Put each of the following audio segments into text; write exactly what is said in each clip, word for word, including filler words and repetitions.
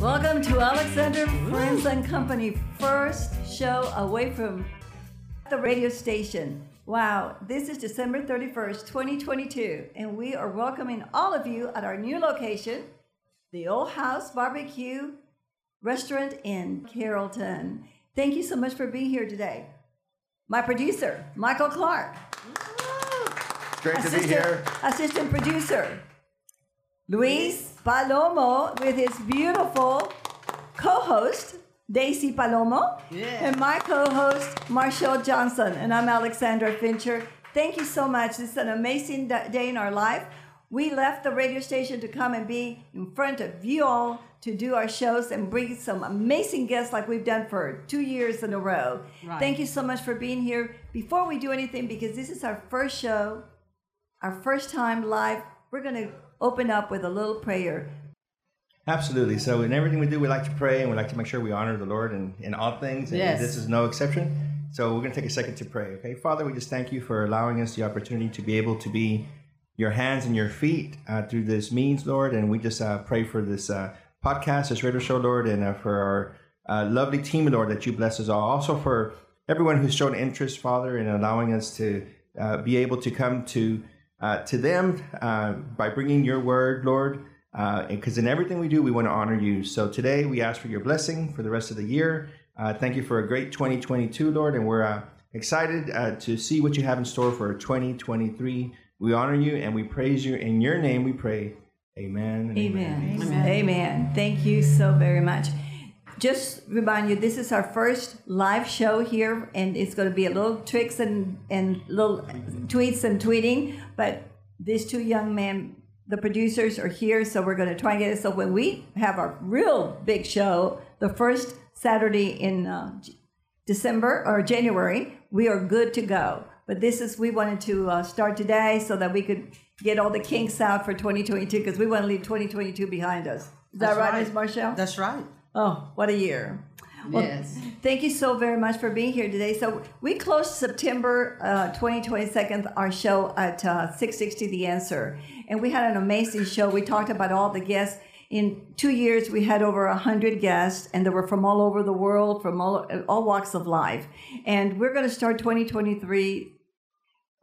Welcome to Alexander Friends and Company first show away from the radio station. Wow, this is December thirty-first, twenty twenty-two, and we are welcoming all of you at our new location, the Old House Barbecue Restaurant in Carrollton. Thank you so much for being here today. My producer, Michael Clark. Great assistant, to be here. Assistant producer, Luis Palomo, with his beautiful co-host, Daisy Palomo, yeah. And my co-host, Marshall Johnson, and I'm Alexandra Fincher. Thank you so much. This is an amazing day in our life. We left the radio station to come and be in front of you all to do our shows and bring some amazing guests like we've done for two years in a row. Right. Thank you so much for being here. Before we do anything, because this is our first show, our first time live, we're going to open up with a little prayer. Absolutely. So in everything we do, we like to pray, and we like to make sure we honor the Lord in, in all things. And yes. This is no exception. So we're going to take a second to pray. Okay, Father, we just thank you for allowing us the opportunity to be able to be your hands and your feet uh, through this means, Lord. And we just uh, pray for this uh, podcast, this radio show, Lord, and uh, for our uh, lovely team, Lord, that you bless us all. Also for everyone who's shown interest, Father, in allowing us to uh, be able to come to, uh, to them uh, by bringing your word, Lord. Because uh, in everything we do, we want to honor you. So today we ask for your blessing for the rest of the year. Uh, thank you for a great twenty twenty-two, Lord. And we're uh, excited uh, to see what you have in store for twenty twenty-three. We honor you and we praise you. In your name we pray. Amen. Amen. Amen. Amen. Amen. Thank you so very much. Just remind you, this is our first live show here. And it's going to be a little tricks and, and little tweets and tweeting. But these two young men, the producers are here, so we're going to try and get it. So when we have our real big show, the first Saturday in uh, December or January, we are good to go. But this is, we wanted to uh, start today so that we could get all the kinks out for twenty twenty-two, because we want to leave twenty twenty-two behind us. Is That's that right, right, Miz Marshall? That's right. Oh, what a year. Well, yes. Thank you so very much for being here today. So we closed September uh, twenty twenty-two, our show at uh, six sixty The Answer. And we had an amazing show. We talked about all the guests. In two years, we had over one hundred guests, and they were from all over the world, from all, all walks of life. And we're going to start twenty twenty-three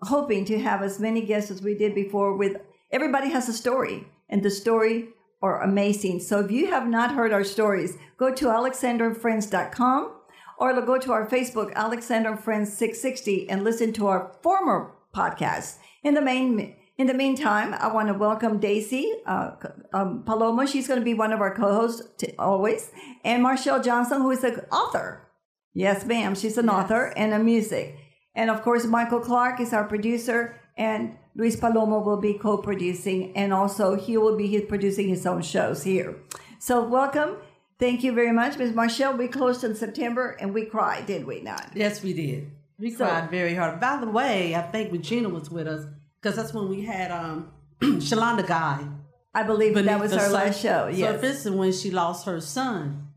hoping to have as many guests as we did before. With everybody has a story, and the story are amazing. So if you have not heard our stories, go to alexander friends dot com or go to our Facebook, Alexander Friends six sixty, and listen to our former podcast. In the main, in the meantime, I want to welcome Daisy uh, um, Palomo. She's going to be one of our co-hosts t- always, and Marshall Johnson, who is an author. Yes, ma'am. She's an yes. author and a music. And of course, Michael Clark is our producer, and Luis Palomo will be co-producing, and also he will be producing his own shows here. So welcome. Thank you very much, Miz Marshall. We closed in September, and we cried, did we not? Yes, we did. We so, cried very hard. By the way, I think Regina was with us, because that's when we had um, Shalanda Guy. I believe that was our last show, yes. So this is when she lost her son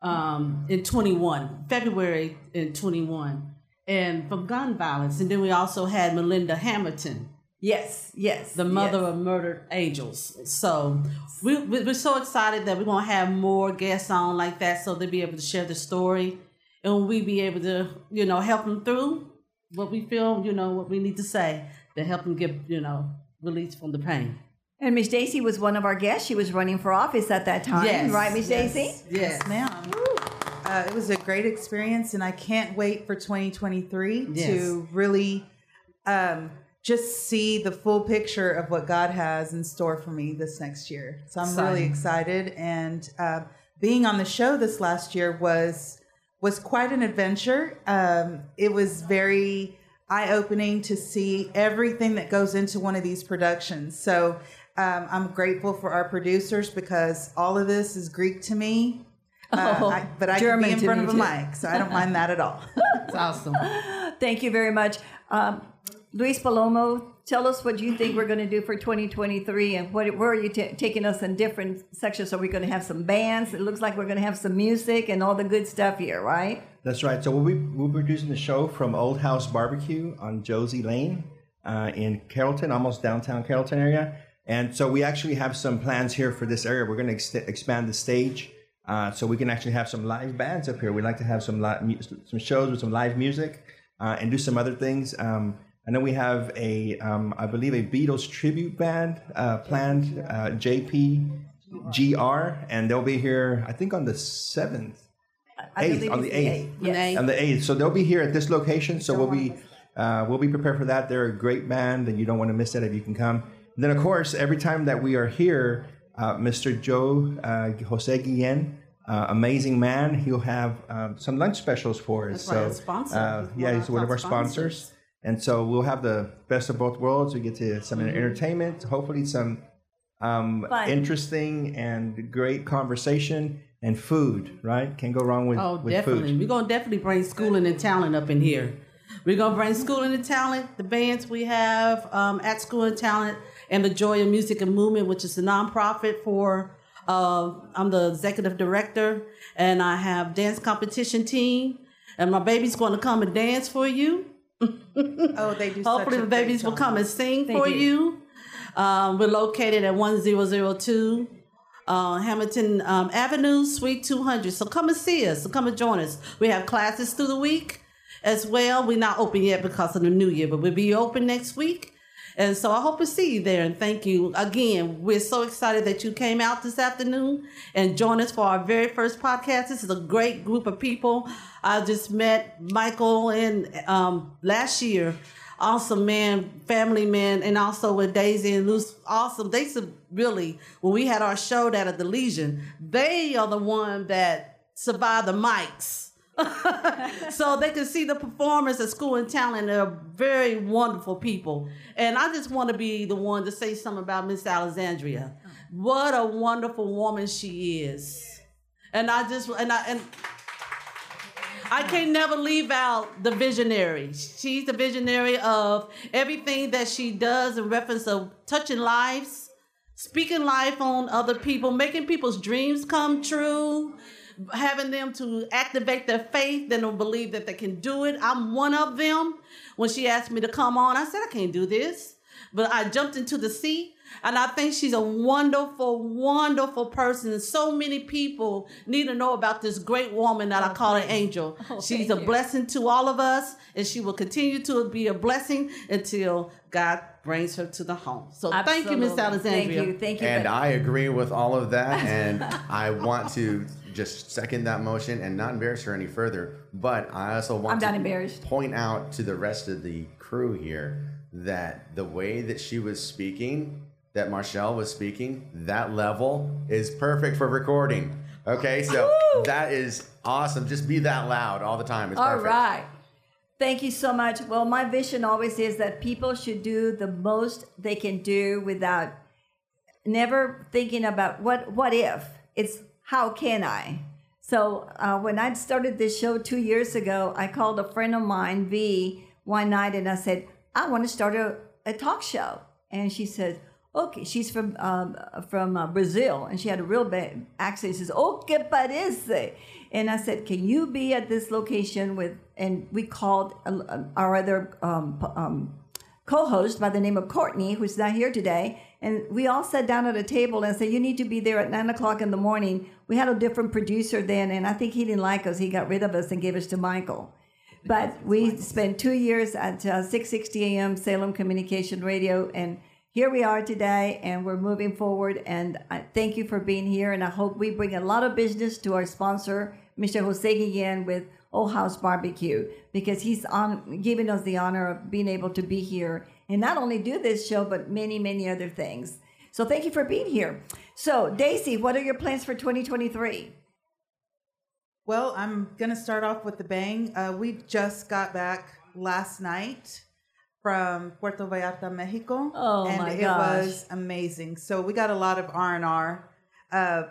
um, in twenty-one, February in twenty-one. And from gun violence. And then we also had Melinda Hamilton. Yes, yes. The mother yes. of murdered angels. So we, we're so excited that we're going to have more guests on like that, so they'll be able to share the story, and we be able to, you know, help them through what we feel, you know, what we need to say to help them get, you know, release from the pain. And Miss Daisy was one of our guests. She was running for office at that time. Yes. Right, Miss yes. Daisy? Yes, ma'am. Woo. Uh, it was a great experience, and I can't wait for twenty twenty-three yes. to really um, just see the full picture of what God has in store for me this next year. So I'm Sorry. really excited, and uh, being on the show this last year was was quite an adventure. Um, it was very eye-opening to see everything that goes into one of these productions. So um, I'm grateful for our producers, because all of this is Greek to me. Uh, oh, I, but I German can be in front of a mic, so I don't mind that at all. That's awesome. Thank you very much. Um, Luis Palomo, tell us what you think we're going to do for twenty twenty-three, and what where are you t- taking us in different sections? Are we going to have some bands? It looks like we're going to have some music and all the good stuff here, right? That's right. So we'll be, we'll be producing the show from Old House Barbecue on Josie Lane uh, in Carrollton, almost downtown Carrollton area. And so we actually have some plans here for this area. We're going to ex- expand the stage uh, so we can actually have some live bands up here. We'd like to have some li- some shows with some live music uh, and do some other things. Um, and then we have a, um, I believe, a Beatles tribute band uh, planned, uh, J P G R, and they'll be here, I think, on the seventh, eighth, on the eighth, yes. on the eighth. So they'll be here at this location. So we'll be uh, we'll be prepared for that. They're a great band, and you don't want to miss that if you can come. And then, of course, every time that we are here, uh, Mister Joe, uh, Jose Guillen, uh, amazing man, he'll have um, some lunch specials for us. That's so, right, uh, he's yeah, he's one of our sponsors. sponsors. And so we'll have the best of both worlds. We get to some mm-hmm. entertainment, hopefully some um, interesting and great conversation, and food, right? Can't go wrong with, oh, with definitely. food. We're going to definitely bring schooling and talent up in here. We're going to bring schooling and talent, the bands we have um, at School and Talent, and the Joy of Music and Movement, which is a nonprofit for, uh, I'm the executive director, and I have dance competition team, and my baby's going to come and dance for you. Oh, they do. Hopefully the babies will come and sing for you. Um, we're located at one thousand two uh, Hamilton um, Avenue, Suite two hundred. So come and see us. So come and join us. We have classes through the week as well. We're not open yet because of the new year, but we'll be open next week. And so I hope to see you there, and thank you again. We're so excited that you came out this afternoon and joined us for our very first podcast. This is a great group of people. I just met Michael and um, last year. Awesome man, family man, and also with Daisy and Luis. Awesome. They really, when we had our show down at the Legion, they are the one that survived the mics. So they can see the performers at School and Talent. They're very wonderful people. And I just want to be the one to say something about Miss Alexandria. What a wonderful woman she is. And I just, and I, and I can never leave out the visionary. She's the visionary of everything that she does in reference of touching lives, speaking life on other people, making people's dreams come true, having them to activate their faith, then they'll believe that they can do it. I'm one of them. When she asked me to come on, I said, I can't do this. But I jumped into the sea, and I think she's a wonderful, wonderful person. And so many people need to know about this great woman that oh, I call an angel. Oh, she's a you. blessing to all of us, and she will continue to be a blessing until God brings her to the home. So Absolutely. thank you, Miss Alexandria. Thank you, thank you. And I agree with all of that, and I want to just second that motion and not embarrass her any further. But I also want I'm to not embarrassed. point out to the rest of the crew here that the way that she was speaking, that Marshall was speaking, that level is perfect for recording. Okay, so Woo! that is awesome. Just be that loud all the time. It's all perfect. All right. Thank you so much. Well, my vision always is that people should do the most they can do without never thinking about what, what if. It's how can I? So uh, when I started this show two years ago, I called a friend of mine, V, one night, and I said, I want to start a, a talk show. And she said, okay, she's from um, from uh, Brazil, and she had a real bad accent. She says, "O que parece?" And I said, can you be at this location with, and we called uh, our other um, um, co-host by the name of Courtney, who's not here today. And we all sat down at a table and said, you need to be there at nine o'clock in the morning. We had a different producer then, and I think he didn't like us. He got rid of us and gave us to Michael. But we spent two years at uh, six sixty A M Salem Communication Radio, and here we are today, and we're moving forward. And I thank you for being here, and I hope we bring a lot of business to our sponsor, Mister Jose Guillen with Old House Barbecue, because he's on, giving us the honor of being able to be here and not only do this show, but many, many other things. So thank you for being here. So, Daisy, what are your plans for twenty twenty-three? Well, I'm going to start off with the bang. Uh, we just got back last night from Puerto Vallarta, Mexico. Oh, and my gosh. It was amazing. So we got a lot of R and R uh,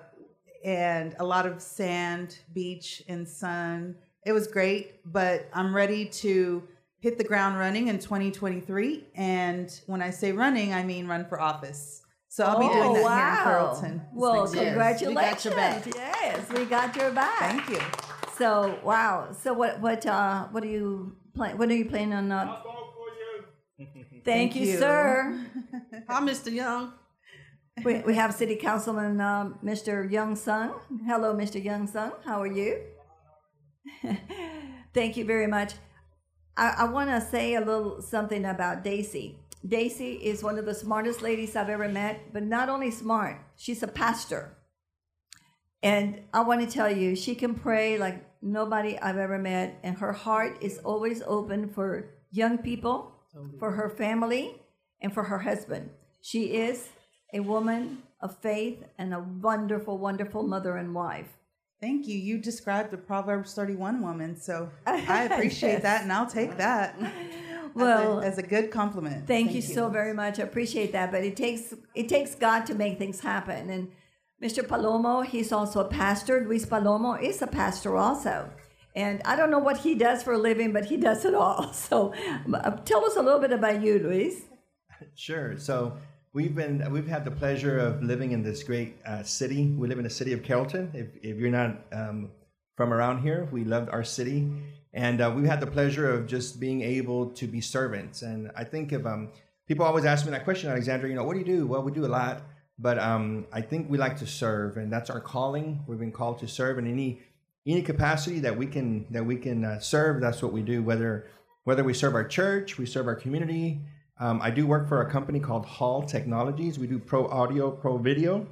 and a lot of sand, beach, and sun. It was great, but I'm ready to hit the ground running in twenty twenty-three. And when I say running, I mean run for office. So I'll oh, be doing that wow. here in Carrollton. Well, congratulations. We got your back. Yes, we got your back. Thank you. So, wow. So what What? Uh, what are you planning? What are you planning on? Uh... I'll vote for you. Thank, Thank you, you, sir. Hi, Mister Young. We, we have City Councilman um, Mister Young Sung. Hello, Mister Young Sung. How are you? Thank you very much. I, I want to say a little something about Daisy. Daisy is one of the smartest ladies I've ever met, but not only smart, she's a pastor. And I want to tell you, she can pray like nobody I've ever met, and her heart is always open for young people, for her family, and for her husband. She is a woman of faith and a wonderful, wonderful mother and wife. Thank you. You described the Proverbs thirty-one woman, so I appreciate yes. that, and I'll take that well as a, as a good compliment. Thank, thank you, you so very much. I appreciate that, but it takes it takes God to make things happen. And Mister Palomo, he's also a pastor. Luis Palomo is a pastor also. And I don't know what he does for a living, but he does it all. So uh, tell us a little bit about you, Luis. Sure. So We've been we've had the pleasure of living in this great uh, city. We live in the city of Carrollton. If, if you're not um, from around here, we love our city, and uh, we've had the pleasure of just being able to be servants. And I think if um, people always ask me that question, Alexandra, you know, what do you do? Well, we do a lot, but um, I think we like to serve, and that's our calling. We've been called to serve in any any capacity that we can that we can uh, serve. That's what we do. Whether whether we serve our church, we serve our community. Um, I do work for a company called Hall Technologies. We do pro audio, pro video.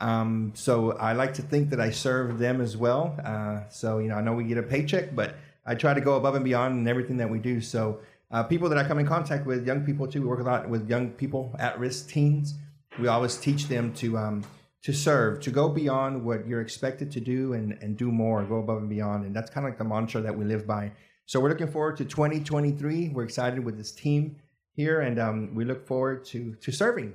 Um, so I like to think that I serve them as well. Uh, so, you know, I know we get a paycheck, but I try to go above and beyond in everything that we do. So uh, people that I come in contact with, young people too, we work a lot with young people, at-risk teens. We always teach them to um, to serve, to go beyond what you're expected to do and, and do more, go above and beyond. And that's kind of like the mantra that we live by. So we're looking forward to twenty twenty-three. We're excited with this team here, and um, we look forward to, to serving.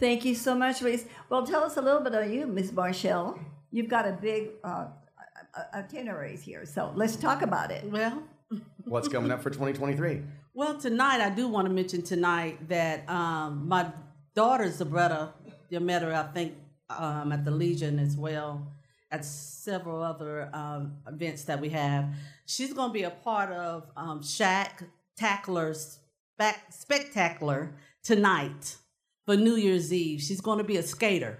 Thank you so much, Reese. Well, tell us a little bit about you, Miz Marshall. You've got a big uh, itineraries here, so let's talk about it. Well, what's coming up for twenty twenty-three? Well, tonight, I do want to mention tonight that um, my daughter, Zabretta, you met her, I think, um, at the Legion as well, at several other um, events that we have. She's going to be a part of um, Shaq Tackler's Back Spectacular tonight for New Year's Eve. She's going to be a skater.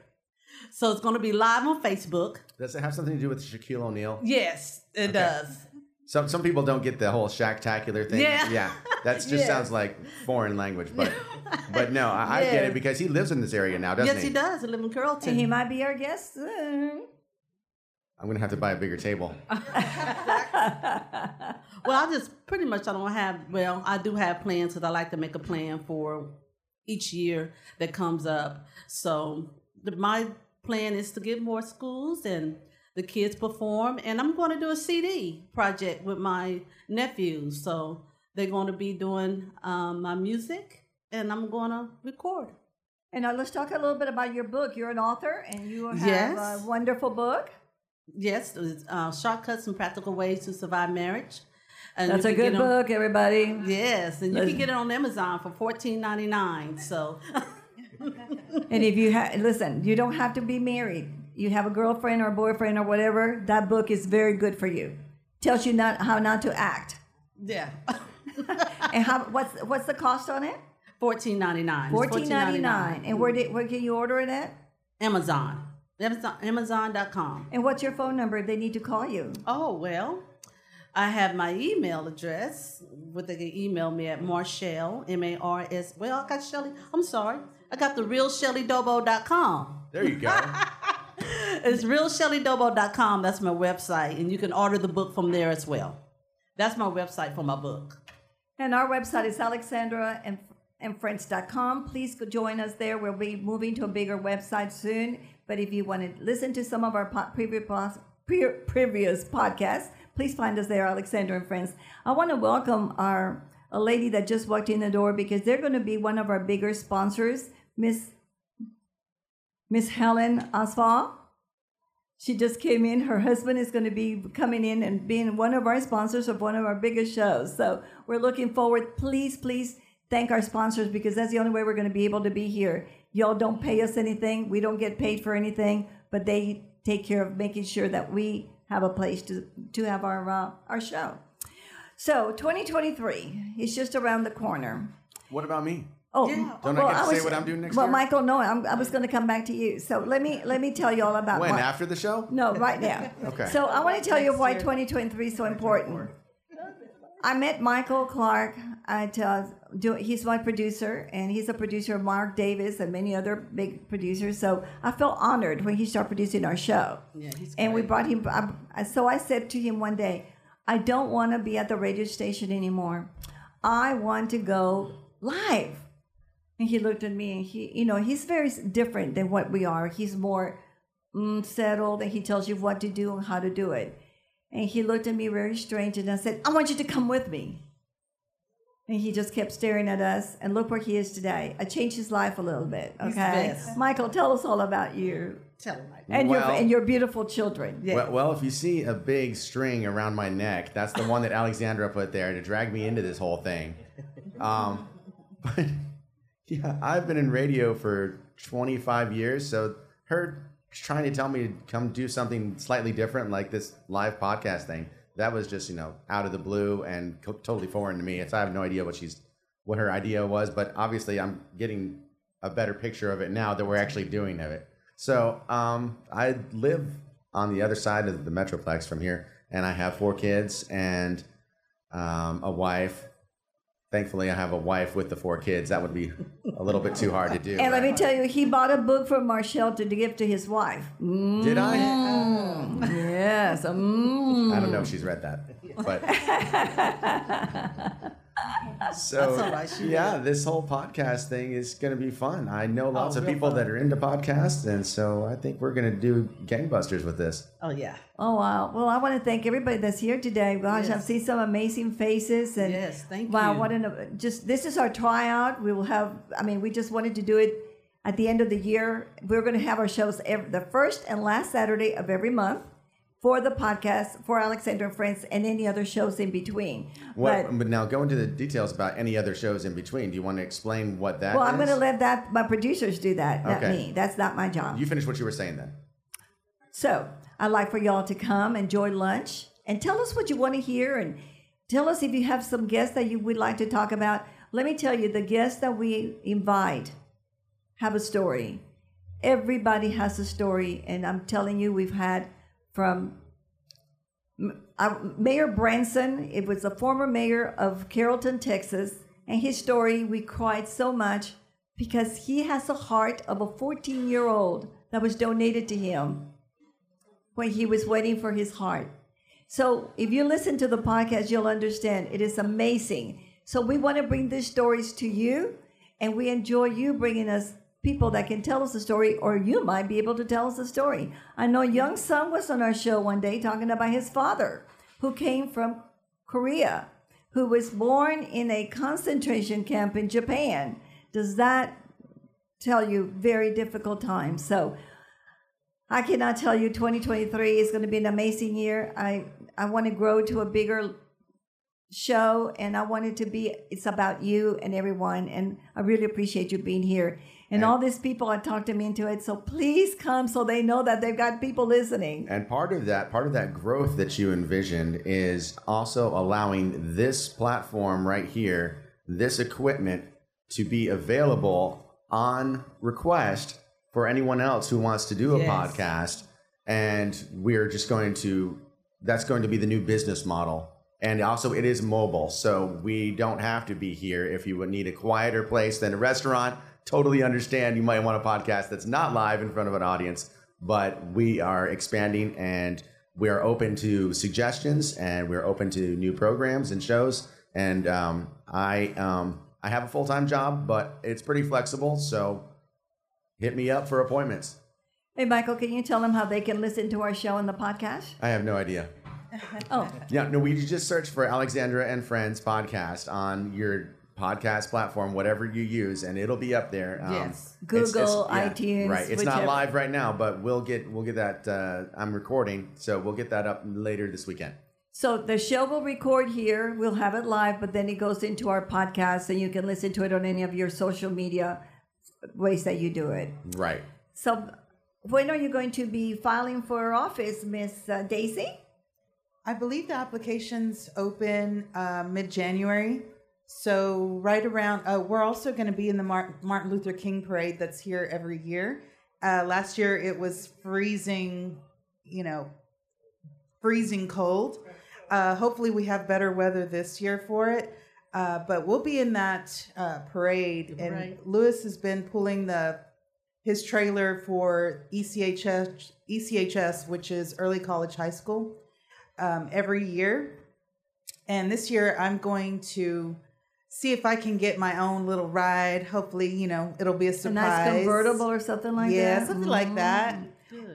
So it's going to be live on Facebook. Does it have something to do with Shaquille O'Neal? Yes, it okay. does. Some some people don't get the whole Shaq-tacular thing. Yeah. yeah. That just yes. sounds like foreign language. But but no, I, yes. I get it because he lives in this area now, doesn't yes, he? Yes, he does. He lives in Carrollton. And he might be our guest soon. I'm going to have to buy a bigger table. Well, I just pretty much I don't have, well, I do have plans because I like to make a plan for each year that comes up. So the, my plan is to get more schools and the kids perform. And I'm going to do a C D project with my nephews. So they're going to be doing um, my music, and I'm going to record. And now let's talk a little bit about your book. You're an author, and you have yes. a wonderful book. Yes, uh, Shortcuts and Practical Ways to Survive Marriage. And that's a good on, book, everybody. Yes, and you listen. Can get it on Amazon for fourteen ninety-nine. So, and if you ha listen, you don't have to be married. You have a girlfriend or a boyfriend or whatever. That book is very good for you. Tells you not how not to act. Yeah. And how? What's what's the cost on it? fourteen ninety-nine. fourteen ninety-nine. And where did where can you order it at? Amazon. Amazon. Amazon dot com. And what's your phone number if they need to call you? Oh well. I have my email address, where they can email me at Marshall, M A R S, well, I got Shelly, I'm sorry, I got the real shelly dobo dot com. There you go. It's real shelly dobo dot com, that's my website, and you can order the book from there as well. That's my website for my book. And our website is alexandra and friends dot com. Please join us there. We'll be moving to a bigger website soon, but if you want to listen to some of our po previous, pre previous podcasts, please find us there, Alexandra and Friends. I want to welcome our a lady that just walked in the door because they're going to be one of our bigger sponsors, Miss Miss Helen Osvald. She just came in. Her husband is going to be coming in and being one of our sponsors of one of our biggest shows. So we're looking forward. Please, please thank our sponsors because that's the only way we're going to be able to be here. Y'all don't pay us anything. We don't get paid for anything, but they take care of making sure that we have a place to, to have our, uh, our show. So twenty twenty-three is just around the corner. What about me? Oh, yeah. Don't well, I get to I was, say what I'm doing next well, year? Well, Michael, no, I'm, I was going to come back to you. So let me let me tell you all about when, what, after the show? No, right now. Okay. So I want to tell you why twenty twenty-three is so important. I met Michael Clark. At, uh, do, he's my producer, and he's a producer of Mark Davis and many other big producers. So I felt honored when he started producing our show. Yeah, he's and great. We brought him. I, so I said to him one day, I don't want to be at the radio station anymore. I want to go live. And he looked at me, and he, you know, he's very different than what we are. He's more mm, settled, and he tells you what to do and how to do it. And he looked at me very strange, and I said, I want you to come with me. And he just kept staring at us, and look where he is today. I changed his life a little bit, okay? Michael, tell us all about you. Tell him, Michael. And, well, your, and your beautiful children. Yeah. Well, well, if you see a big string around my neck, that's the one that Alexandra put there to drag me into this whole thing. Um, but, yeah, I've been in radio for twenty-five years, so her trying to tell me to come do something slightly different, like this live podcast thing, that was just, you know, out of the blue and co- totally foreign to me. It's, I have no idea what she's, what her idea was, but obviously I'm getting a better picture of it now that we're actually doing of it. So um, I live on the other side of the Metroplex from here, and I have four kids and um, a wife. Thankfully, I have a wife with the four kids. That would be a little bit too hard to do. And right? Let me tell you, he bought a book from Marshall to give to his wife. Mm. Did I? Mm. Yes. Mm. I don't know if she's read that. But so, that's all right. Yeah, this whole podcast thing is going to be fun. I know lots oh, of people fun. that are into podcasts, and so I think we're going to do gangbusters with this. Oh, yeah. Oh, wow. Well, I want to thank everybody that's here today. Gosh, yes. I've seen some amazing faces. And yes, thank wow, you. Wow, what an, just, this is our tryout. We will have, I mean, we just wanted to do it at the end of the year. We're going to have our shows every, the first and last Saturday of every month. For the podcast, for Alexander and Friends, and any other shows in between. Well, but, but now go into the details about any other shows in between. Do you want to explain what that well, is? Well, I'm going to let that my producers do that, not okay. me. That's not my job. You finish what you were saying then. So I'd like for y'all to come, enjoy lunch, and tell us what you want to hear, and tell us if you have some guests that you would like to talk about. Let me tell you, the guests that we invite have a story. Everybody has a story, and I'm telling you, we've had... From uh, Mayor Branson, it was the former mayor of Carrollton, Texas, and his story, we cried so much because he has the heart of a fourteen-year-old that was donated to him when he was waiting for his heart. So if you listen to the podcast, you'll understand. It is amazing. So we want to bring these stories to you, and we enjoy you bringing us people that can tell us a story, or you might be able to tell us a story. I know Young Sung was on our show one day talking about his father, who came from Korea, who was born in a concentration camp in Japan. Does that tell you? Very difficult time. So I cannot tell you, twenty twenty-three is going to be an amazing year. I, I want to grow to a bigger show, and I want it to be, it's about you and everyone, and I really appreciate you being here. And, and all these people have talked them into it, so please come so they know that they've got people listening. And part of that, part of that growth that you envisioned is also allowing this platform right here, this equipment, to be available on request for anyone else who wants to do a yes. podcast. And we're just going to, that's going to be the new business model. And also it is mobile, so we don't have to be here. If you would need a quieter place than a restaurant, totally understand. You might want a podcast that's not live in front of an audience, but we are expanding, and we are open to suggestions, and we're open to new programs and shows. And um, I um, I have a full-time job, but it's pretty flexible, so hit me up for appointments. Hey, Michael, can you tell them how they can listen to our show and the podcast? I have no idea. Oh. Yeah, no, we just search for Alexandra and Friends podcast on your podcast platform, whatever you use, and it'll be up there. Um, yes, Google, it's, it's, yeah, iTunes, right. It's whichever. Not live right now, but we'll get we'll get that. Uh, I'm recording, so we'll get that up later this weekend. So the show will record here. We'll have it live, but then it goes into our podcast, and you can listen to it on any of your social media ways that you do it. Right. So when are you going to be filing for office, Miss uh, Daisy? I believe the application's open uh, mid-January. So right around, uh, we're also going to be in the Martin Luther King Parade that's here every year. Uh, last year it was freezing, you know, freezing cold. Uh, hopefully we have better weather this year for it. Uh, but we'll be in that uh, parade. And right. Luis has been pulling the his trailer for E C H S, E C H S, which is Early College High School, um, every year. And this year I'm going to see if I can get my own little ride. Hopefully, you know, it'll be a surprise. A nice convertible or something like yeah, that. Yeah, something mm-hmm. like that.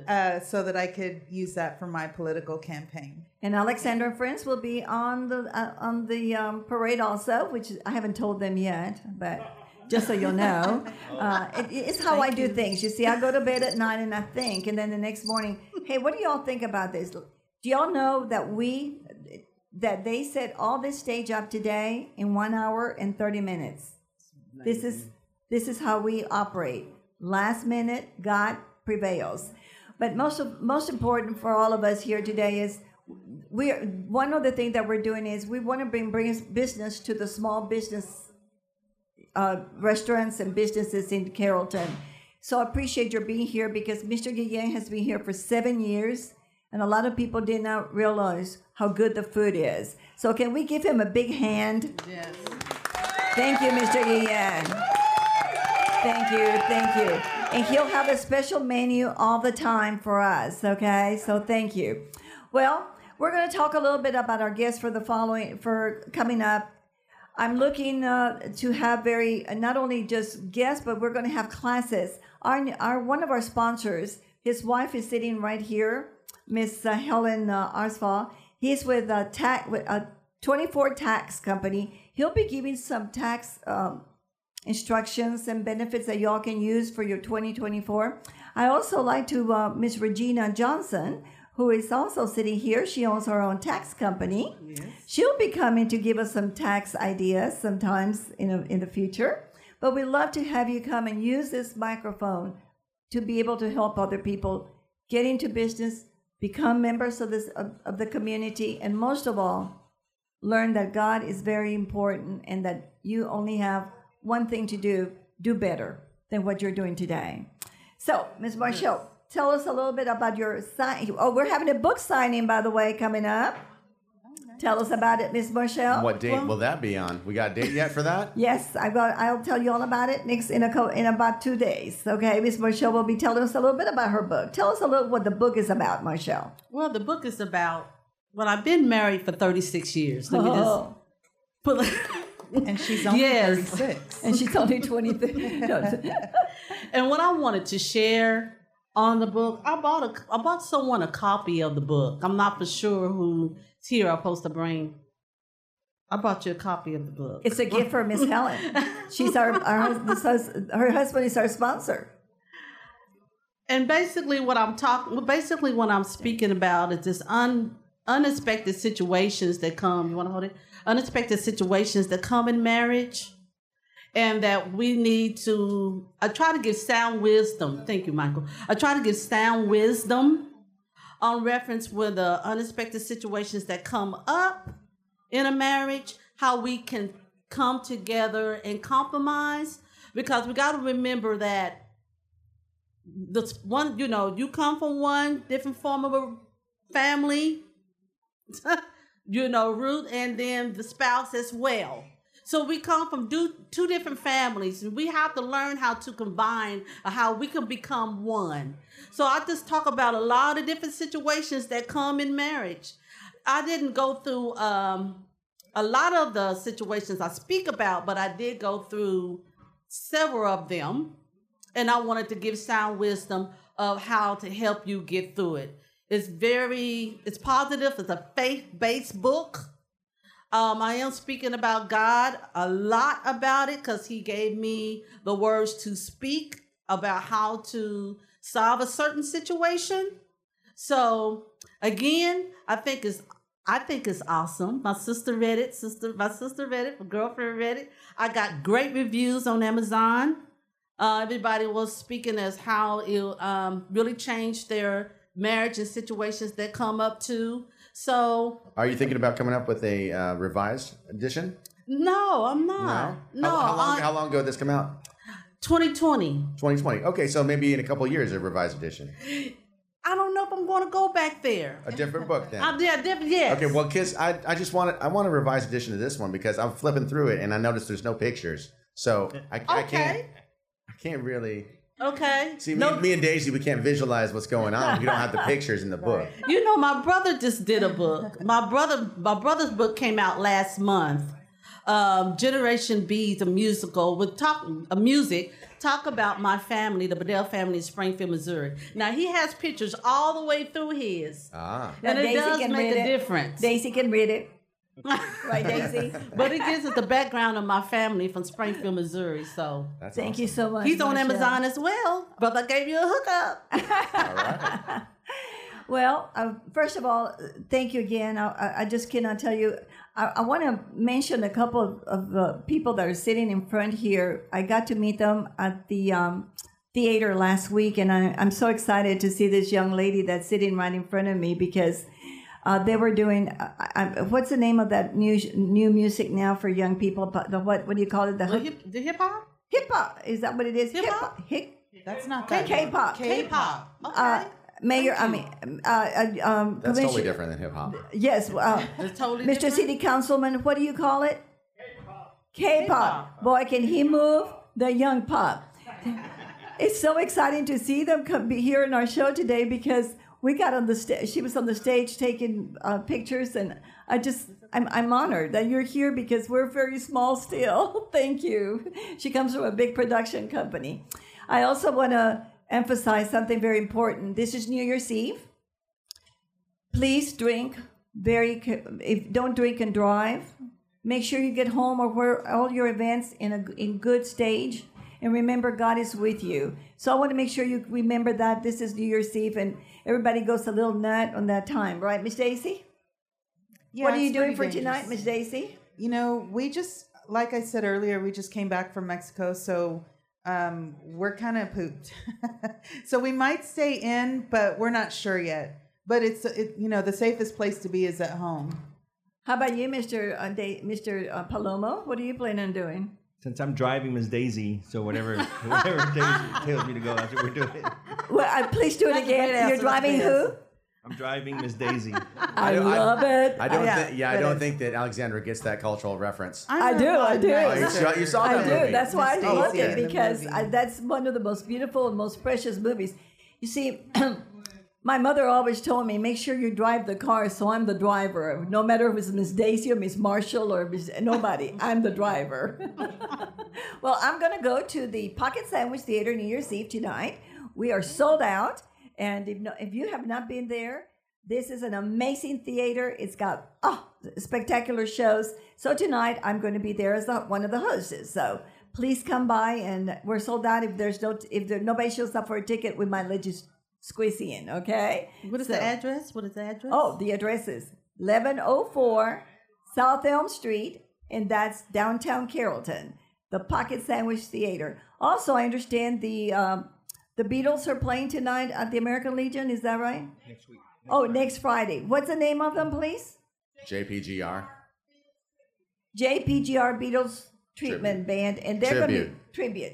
Uh, so that I could use that for my political campaign. And Alexandra and Friends will be on the uh, on the um, parade also, which I haven't told them yet, but just so you'll know. Uh, it, it's how Thank I do you. things. You see, I go to bed at night and I think, and then the next morning, hey, what do y'all think about this? Do y'all know that we... that they set all this stage up today in one hour and thirty minutes. This is this is how we operate. Last minute, God prevails. But most of, most important for all of us here today is we are, one of the things that we're doing is we want to bring, bring business to the small business uh, restaurants and businesses in Carrollton. So I appreciate your being here because Mister Guillen has been here for seven years. And a lot of people did not realize how good the food is. So can we give him a big hand? Yes. Thank you, Mister Guillen. Thank you, thank you. And he'll have a special menu all the time for us, okay? So thank you. Well, we're going to talk a little bit about our guests for the following, for coming up. I'm looking uh, to have very, not only just guests, but we're going to have classes. Our, our one of our sponsors, his wife is sitting right here. Miss uh, Helen uh, Osvald. He's with a tax, with a twenty-four tax company. He'll be giving some tax um, instructions and benefits that y'all can use for your twenty twenty-four. I also like to uh, Miss Regina Johnson, who is also sitting here. She owns her own tax company. Yes. She'll be coming to give us some tax ideas sometimes in a, in the future. But we'd love to have you come and use this microphone to be able to help other people get into business, become members of this of, of the community, and most of all, learn that God is very important and that you only have one thing to do, do better than what you're doing today. So, Miz Marshall, yes. Tell us a little bit about your sign. Oh, we're having a book signing, by the way, coming up. Oh, nice. Tell us about it, Miz Marshall. What date well, will that be on? We got a date yet for that? Yes, I've got, I'll tell you all about it next in, a co- in about two days. Okay, Miz Marshall will be telling us a little bit about her book. Tell us a little what the book is about, Marshall. Well, the book is about, well, I've been married for thirty-six years. Let oh. me just put, and she's only yes. thirty-six. And she's only twenty-three. And what I wanted to share on the book, I bought a, I bought someone a copy of the book. I'm not for sure who... Here, I'll post a brain. I bought you a copy of the book. It's a gift for Miss Helen. She's our, our her husband is our sponsor. And basically, what I'm talking, well, basically what I'm speaking about is this un, unexpected situations that come. You want to hold it? Unexpected situations that come in marriage, and that we need to. I try to give sound wisdom. Thank you, Michael. I try to give sound wisdom on reference with the unexpected situations that come up in a marriage, how we can come together and compromise, because we got to remember that the one, you know, you come from one different form of a family, you know, root, and then the spouse as well. So we come from do, two different families, and we have to learn how to combine, or how we can become one. So I just talk about a lot of different situations that come in marriage. I didn't go through um, a lot of the situations I speak about, but I did go through several of them, and I wanted to give sound wisdom of how to help you get through it. It's very, it's positive. It's a faith-based book. Um, I am speaking about God a lot about it because he gave me the words to speak about how to solve a certain situation. So again, I think it's I think it's awesome. My sister read it. Sister, my sister read it. My girlfriend read it. I got great reviews on Amazon. Uh, everybody was speaking as how it um, really changed their marriage and situations that come up too. So, are you thinking about coming up with a uh, revised edition? No, I'm not. No. no how, how, long, I, how long ago did this come out? twenty twenty twenty twenty Okay, so maybe in a couple of years, a revised edition. I don't know if I'm going to go back there. A different book, then. I, yeah, different. Yes. Okay. Well, kids, I I just want to, I want a revised edition of this one because I'm flipping through it and I noticed there's no pictures, so I, okay. I can't. I can't really. Okay. See, me, no. me and Daisy, we can't visualize what's going on. We don't have the pictures in the book. You know, my brother just did a book. My brother, my brother's book came out last month. Um, Generation B, the musical with talk uh, music. Talk about my family, the Bedell family in Springfield, Missouri. Now, he has pictures all the way through his. Ah. And now, it Daisy does make a it. difference. Daisy can read it. Right, Daisy? But it gives us the background of my family from Springfield, Missouri. So That's Thank awesome. you so much. He's on Michelle. Amazon as well. Brother gave you a hookup. All right. Well, uh, first of all, thank you again. I, I just cannot tell you. I, I want to mention a couple of, of uh, people that are sitting in front here. I got to meet them at the um, theater last week, and I, I'm so excited to see this young lady that's sitting right in front of me because uh, they were doing uh, I, what's the name of that new new music now for young people? The what? What do you call it? The well, hip, the hip hop. Hip hop is that what it is? Hip hop. That's not that K-pop. K-pop. Okay. Uh, Mayor, I mean, uh, uh, um, that's totally different than hip hop. Yes, uh, totally Mister Different? City Councilman, what do you call it? K-pop. K-pop. K-pop. Boy, can he move the young pop? It's so exciting to see them come be here in our show today because we got on the stage. She was on the stage taking uh, pictures, and I just, I'm, I'm honored that you're here because we're very small still. Thank you. She comes from a big production company. I also want to emphasize something very important. This is New Year's Eve. Please drink very. If don't drink and drive. Make sure you get home or where all your events in a in good stage. And remember, God is with you. So I want to make sure you remember that this is New Year's Eve, and everybody goes a little nut on that time, right, Miss Daisy? Yeah, what are you doing for dangerous. tonight, Miss Daisy? You know, we just like I said earlier, we just came back from Mexico, so. Um, we're kind of pooped. So we might stay in, but we're not sure yet. But it's, it, you know, the safest place to be is at home. How about you, Mister Uh, da- Mister Uh, Palomo? What are you planning on doing? Since I'm driving Miss Daisy, so whatever, whatever Daisy tells me to go, that's what we're doing. Well, uh, please do it again. You're driving who? I'm driving Miss Daisy. I, I love I, it. I don't. Yeah, think, yeah I don't is. think that Alexandra gets that cultural reference. I, I do. I do. Oh, you, saw, you saw that I movie. do. That's why Miss I love it because I, that's one of the most beautiful and most precious movies. You see, my mother always told me, "Make sure you drive the car." So I'm the driver, no matter if it's Miss Daisy or Miss Marshall or Miss nobody. I'm the driver. Well, I'm going to go to the Pocket Sandwich Theater New Year's Eve tonight. We are sold out. And if, no, if you have not been there, this is an amazing theater. It's got oh, spectacular shows. So tonight I'm going to be there as the, one of the hostesses. So please come by, and we're sold out. If there's no, if there, nobody shows up for a ticket, we might let you squeeze in. Okay. What is so, the address? What is the address? Oh, the address is eleven oh four South Elm Street, and that's downtown Carrollton. The Pocket Sandwich Theater. Also, I understand the. Um, The Beatles are playing tonight at the American Legion. Is that right? Next week. Next oh, Friday. next Friday. What's the name of them, please? J P G R J P G R Beatles Treatment tribute. Band, and they're going to tribute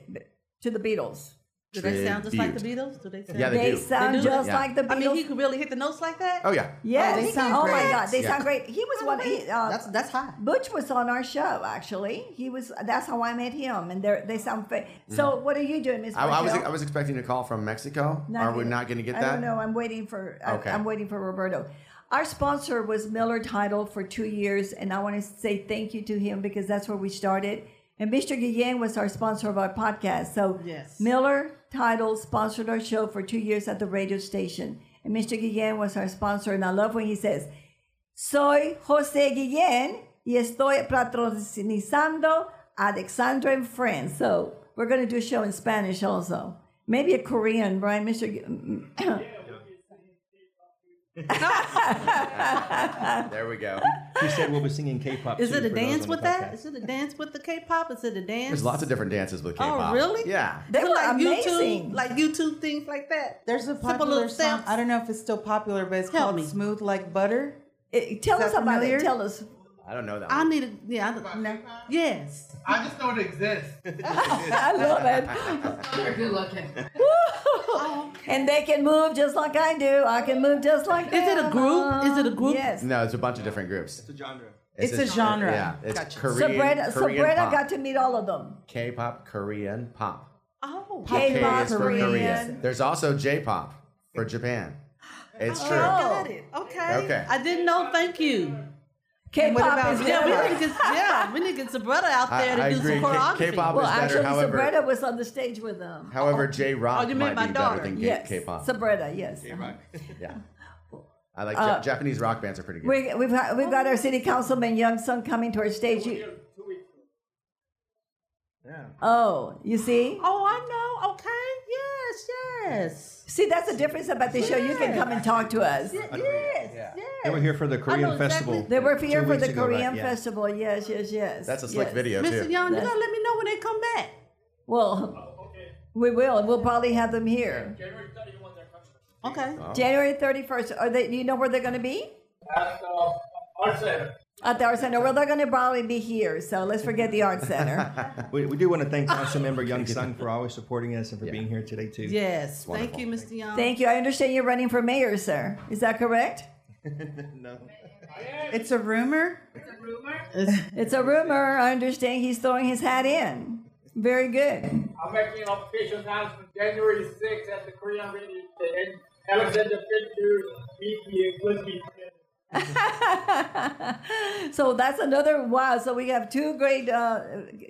to the Beatles. Do tribute. they sound just like the Beatles? Do they sound? Yeah, they, they do. sound they do. just yeah. like the Beatles. I mean, he could really hit the notes like that. Oh yeah. Yeah. Oh, they sound oh great. my God, they yeah. sound great. He was oh, one. He, uh, that's that's high. Butch was on our show actually. He was. That's how I met him, and they they sound. Fa- mm. So what are you doing, Miss? I, I was I was expecting a call from Mexico. Not are we either. not going to get that? I don't know. I'm waiting for. I, okay. I'm waiting for Roberto. Our sponsor was Miller Title for two years, and I want to say thank you to him because that's where we started. And Mister Guillen was our sponsor of our podcast. So yes. Miller Title sponsored our show for two years at the radio station. And Mister Guillen was our sponsor. And I love when he says, "Soy Jose Guillen y estoy patrocinando Alexandra and Friends." So we're going to do a show in Spanish also. Maybe a Korean, right, Mister Guillen? There we go. She said we'll be singing K-pop. Is it a dance with that? Is it a dance with the K-pop? Is it a dance? There's lots of different dances with K-pop. Oh, really? Yeah. They were like amazing. YouTube, like YouTube things like that. There's a popular song. I don't know if it's still popular, but it's called "Smooth Like Butter." It, tell us about it. Tell us. I don't know that one. I need a, yeah. I, no, yes. I just know it exists. I love it. They're good looking. And they can move just like I do. I can move just like them. Is it a group? Is it a group? Yes. No, it's a bunch of different groups. It's a genre. It's, it's a, a genre. Yeah, it's gotcha. Korean, Zabretta, Korean Zabretta pop. Got to meet all of them. K-pop, Korean pop. Oh, K-pop, Korean. Korea. There's also J-pop for Japan. It's oh, true. Got it. Okay. Okay. I didn't know. Thank you. K-pop is yeah, better. We need to get, yeah, we need to get Zabretta out there I, to I do agree. some choreography. K- K-pop well, is better. Well, actually, Zabretta was on the stage with them. However, oh. J-Rock oh, you might my be daughter. better than yes. K-pop. Zabretta, yes. J-Rock. Yeah. I like uh, Japanese rock bands are pretty good. We, we've got, we've got our city councilman Young Sung coming to our stage. Two weeks, two weeks. Yeah. Oh, you see? Oh, I know. Okay. Yes, yes. See, that's the difference about the yes. show. You can come and talk to us. Yes, yes. Yeah. yes. They were here for the Korean exactly. festival. They were here for the ago, Korean right? yeah. festival. Yes, yes, yes. That's a slick yes. video too. Mister Young, that's... you gotta let me know when they come back. Well, oh, okay. we will, and we'll probably have them here. January thirty-first. Okay. Oh. January thirty-first. Are they? Do you know where they're going to be? At the uh, Art Center. At the Art Center. Well, they're going to probably be here, so let's forget the Art Center. we, we do want to thank Council Member Young Sung for always supporting us and for yeah. being here today, too. Yes. Wonderful. Thank you, Mister Young. Thank you. I understand you're running for mayor, sir. Is that correct? No. It's a rumor? It's a rumor? It's, it's a rumor. I understand he's throwing his hat in. Very good. I'm making an official announcement January sixth at the Korean Radio Station. Alexander Fincher. So that's another wow. So we have two great uh,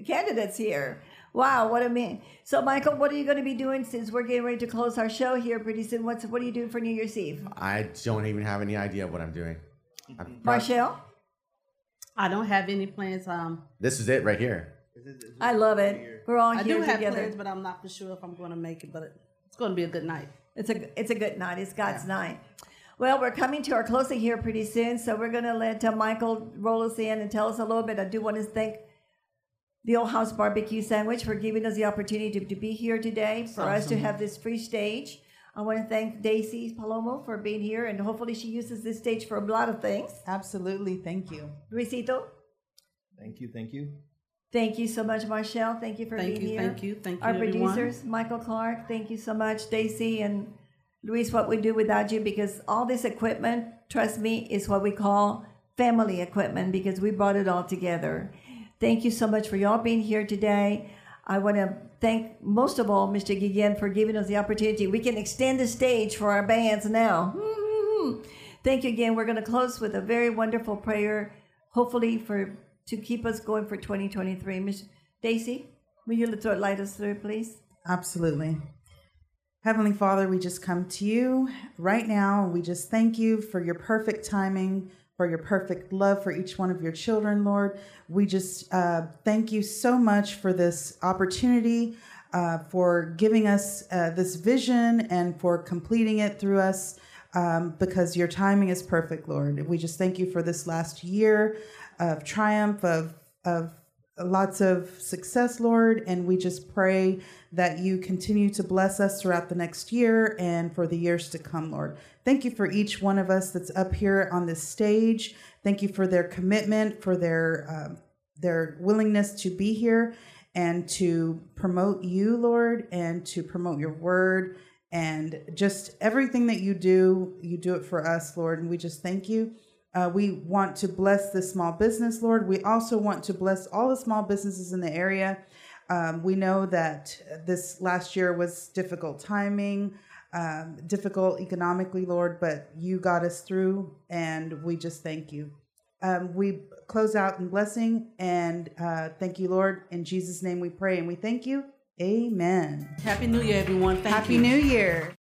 candidates here. Wow, what a mean. So Michael, what are you going to be doing since we're getting ready to close our show here pretty soon? What's what are you doing for New Year's Eve? I don't even have any idea what I'm doing. I'm Marshall? I don't have any plans. Um, this is it right here. I love it. We're all here together. I do have together. plans, but I'm not for sure if I'm going to make it. But it's going to be a good night. It's a it's a good night. It's God's yeah. night. Well, we're coming to our closing here pretty soon, so we're going to let uh, Michael roll us in and tell us a little bit. I do want to thank the Old House Barbecue Sandwich for giving us the opportunity to, to be here today, for awesome. us to have this free stage. I want to thank Daisy Palomo for being here, and hopefully she uses this stage for a lot of things. Absolutely. Thank you. Luisito. Thank you. Thank you. Thank you so much, Marshall. Thank you for thank being you, here. Thank you, thank you, Our everyone. producers, Michael Clark, thank you so much. Daisy and Luis, what we do without you, because all this equipment, trust me, is what we call family equipment because we brought it all together. Thank you so much for y'all being here today. I want to thank, most of all, Mister Guillen for giving us the opportunity. We can extend the stage for our bands now. Mm-hmm. Thank you again. We're going to close with a very wonderful prayer, hopefully for... to keep us going for twenty twenty-three. Miss Daisy, will you light us through, please? Absolutely. Heavenly Father, we just come to you right now. We just thank you for your perfect timing, for your perfect love for each one of your children, Lord. We just uh, thank you so much for this opportunity, uh, for giving us uh, this vision and for completing it through us um, because your timing is perfect, Lord. We just thank you for this last year of triumph, of of lots of success, Lord. And we just pray that you continue to bless us throughout the next year and for the years to come, Lord. Thank you for each one of us that's up here on this stage. Thank you for their commitment, for their, um, their willingness to be here and to promote you, Lord, and to promote your word. And just everything that you do, you do it for us, Lord. And we just thank you. Uh, we want to bless this small business, Lord. We also want to bless all the small businesses in the area. Um, we know that this last year was difficult timing, um, difficult economically, Lord, but you got us through, and we just thank you. Um, we close out in blessing, and uh, thank you, Lord. In Jesus' name we pray, and we thank you. Amen. Happy New Year, everyone. Thank you. Happy New Year.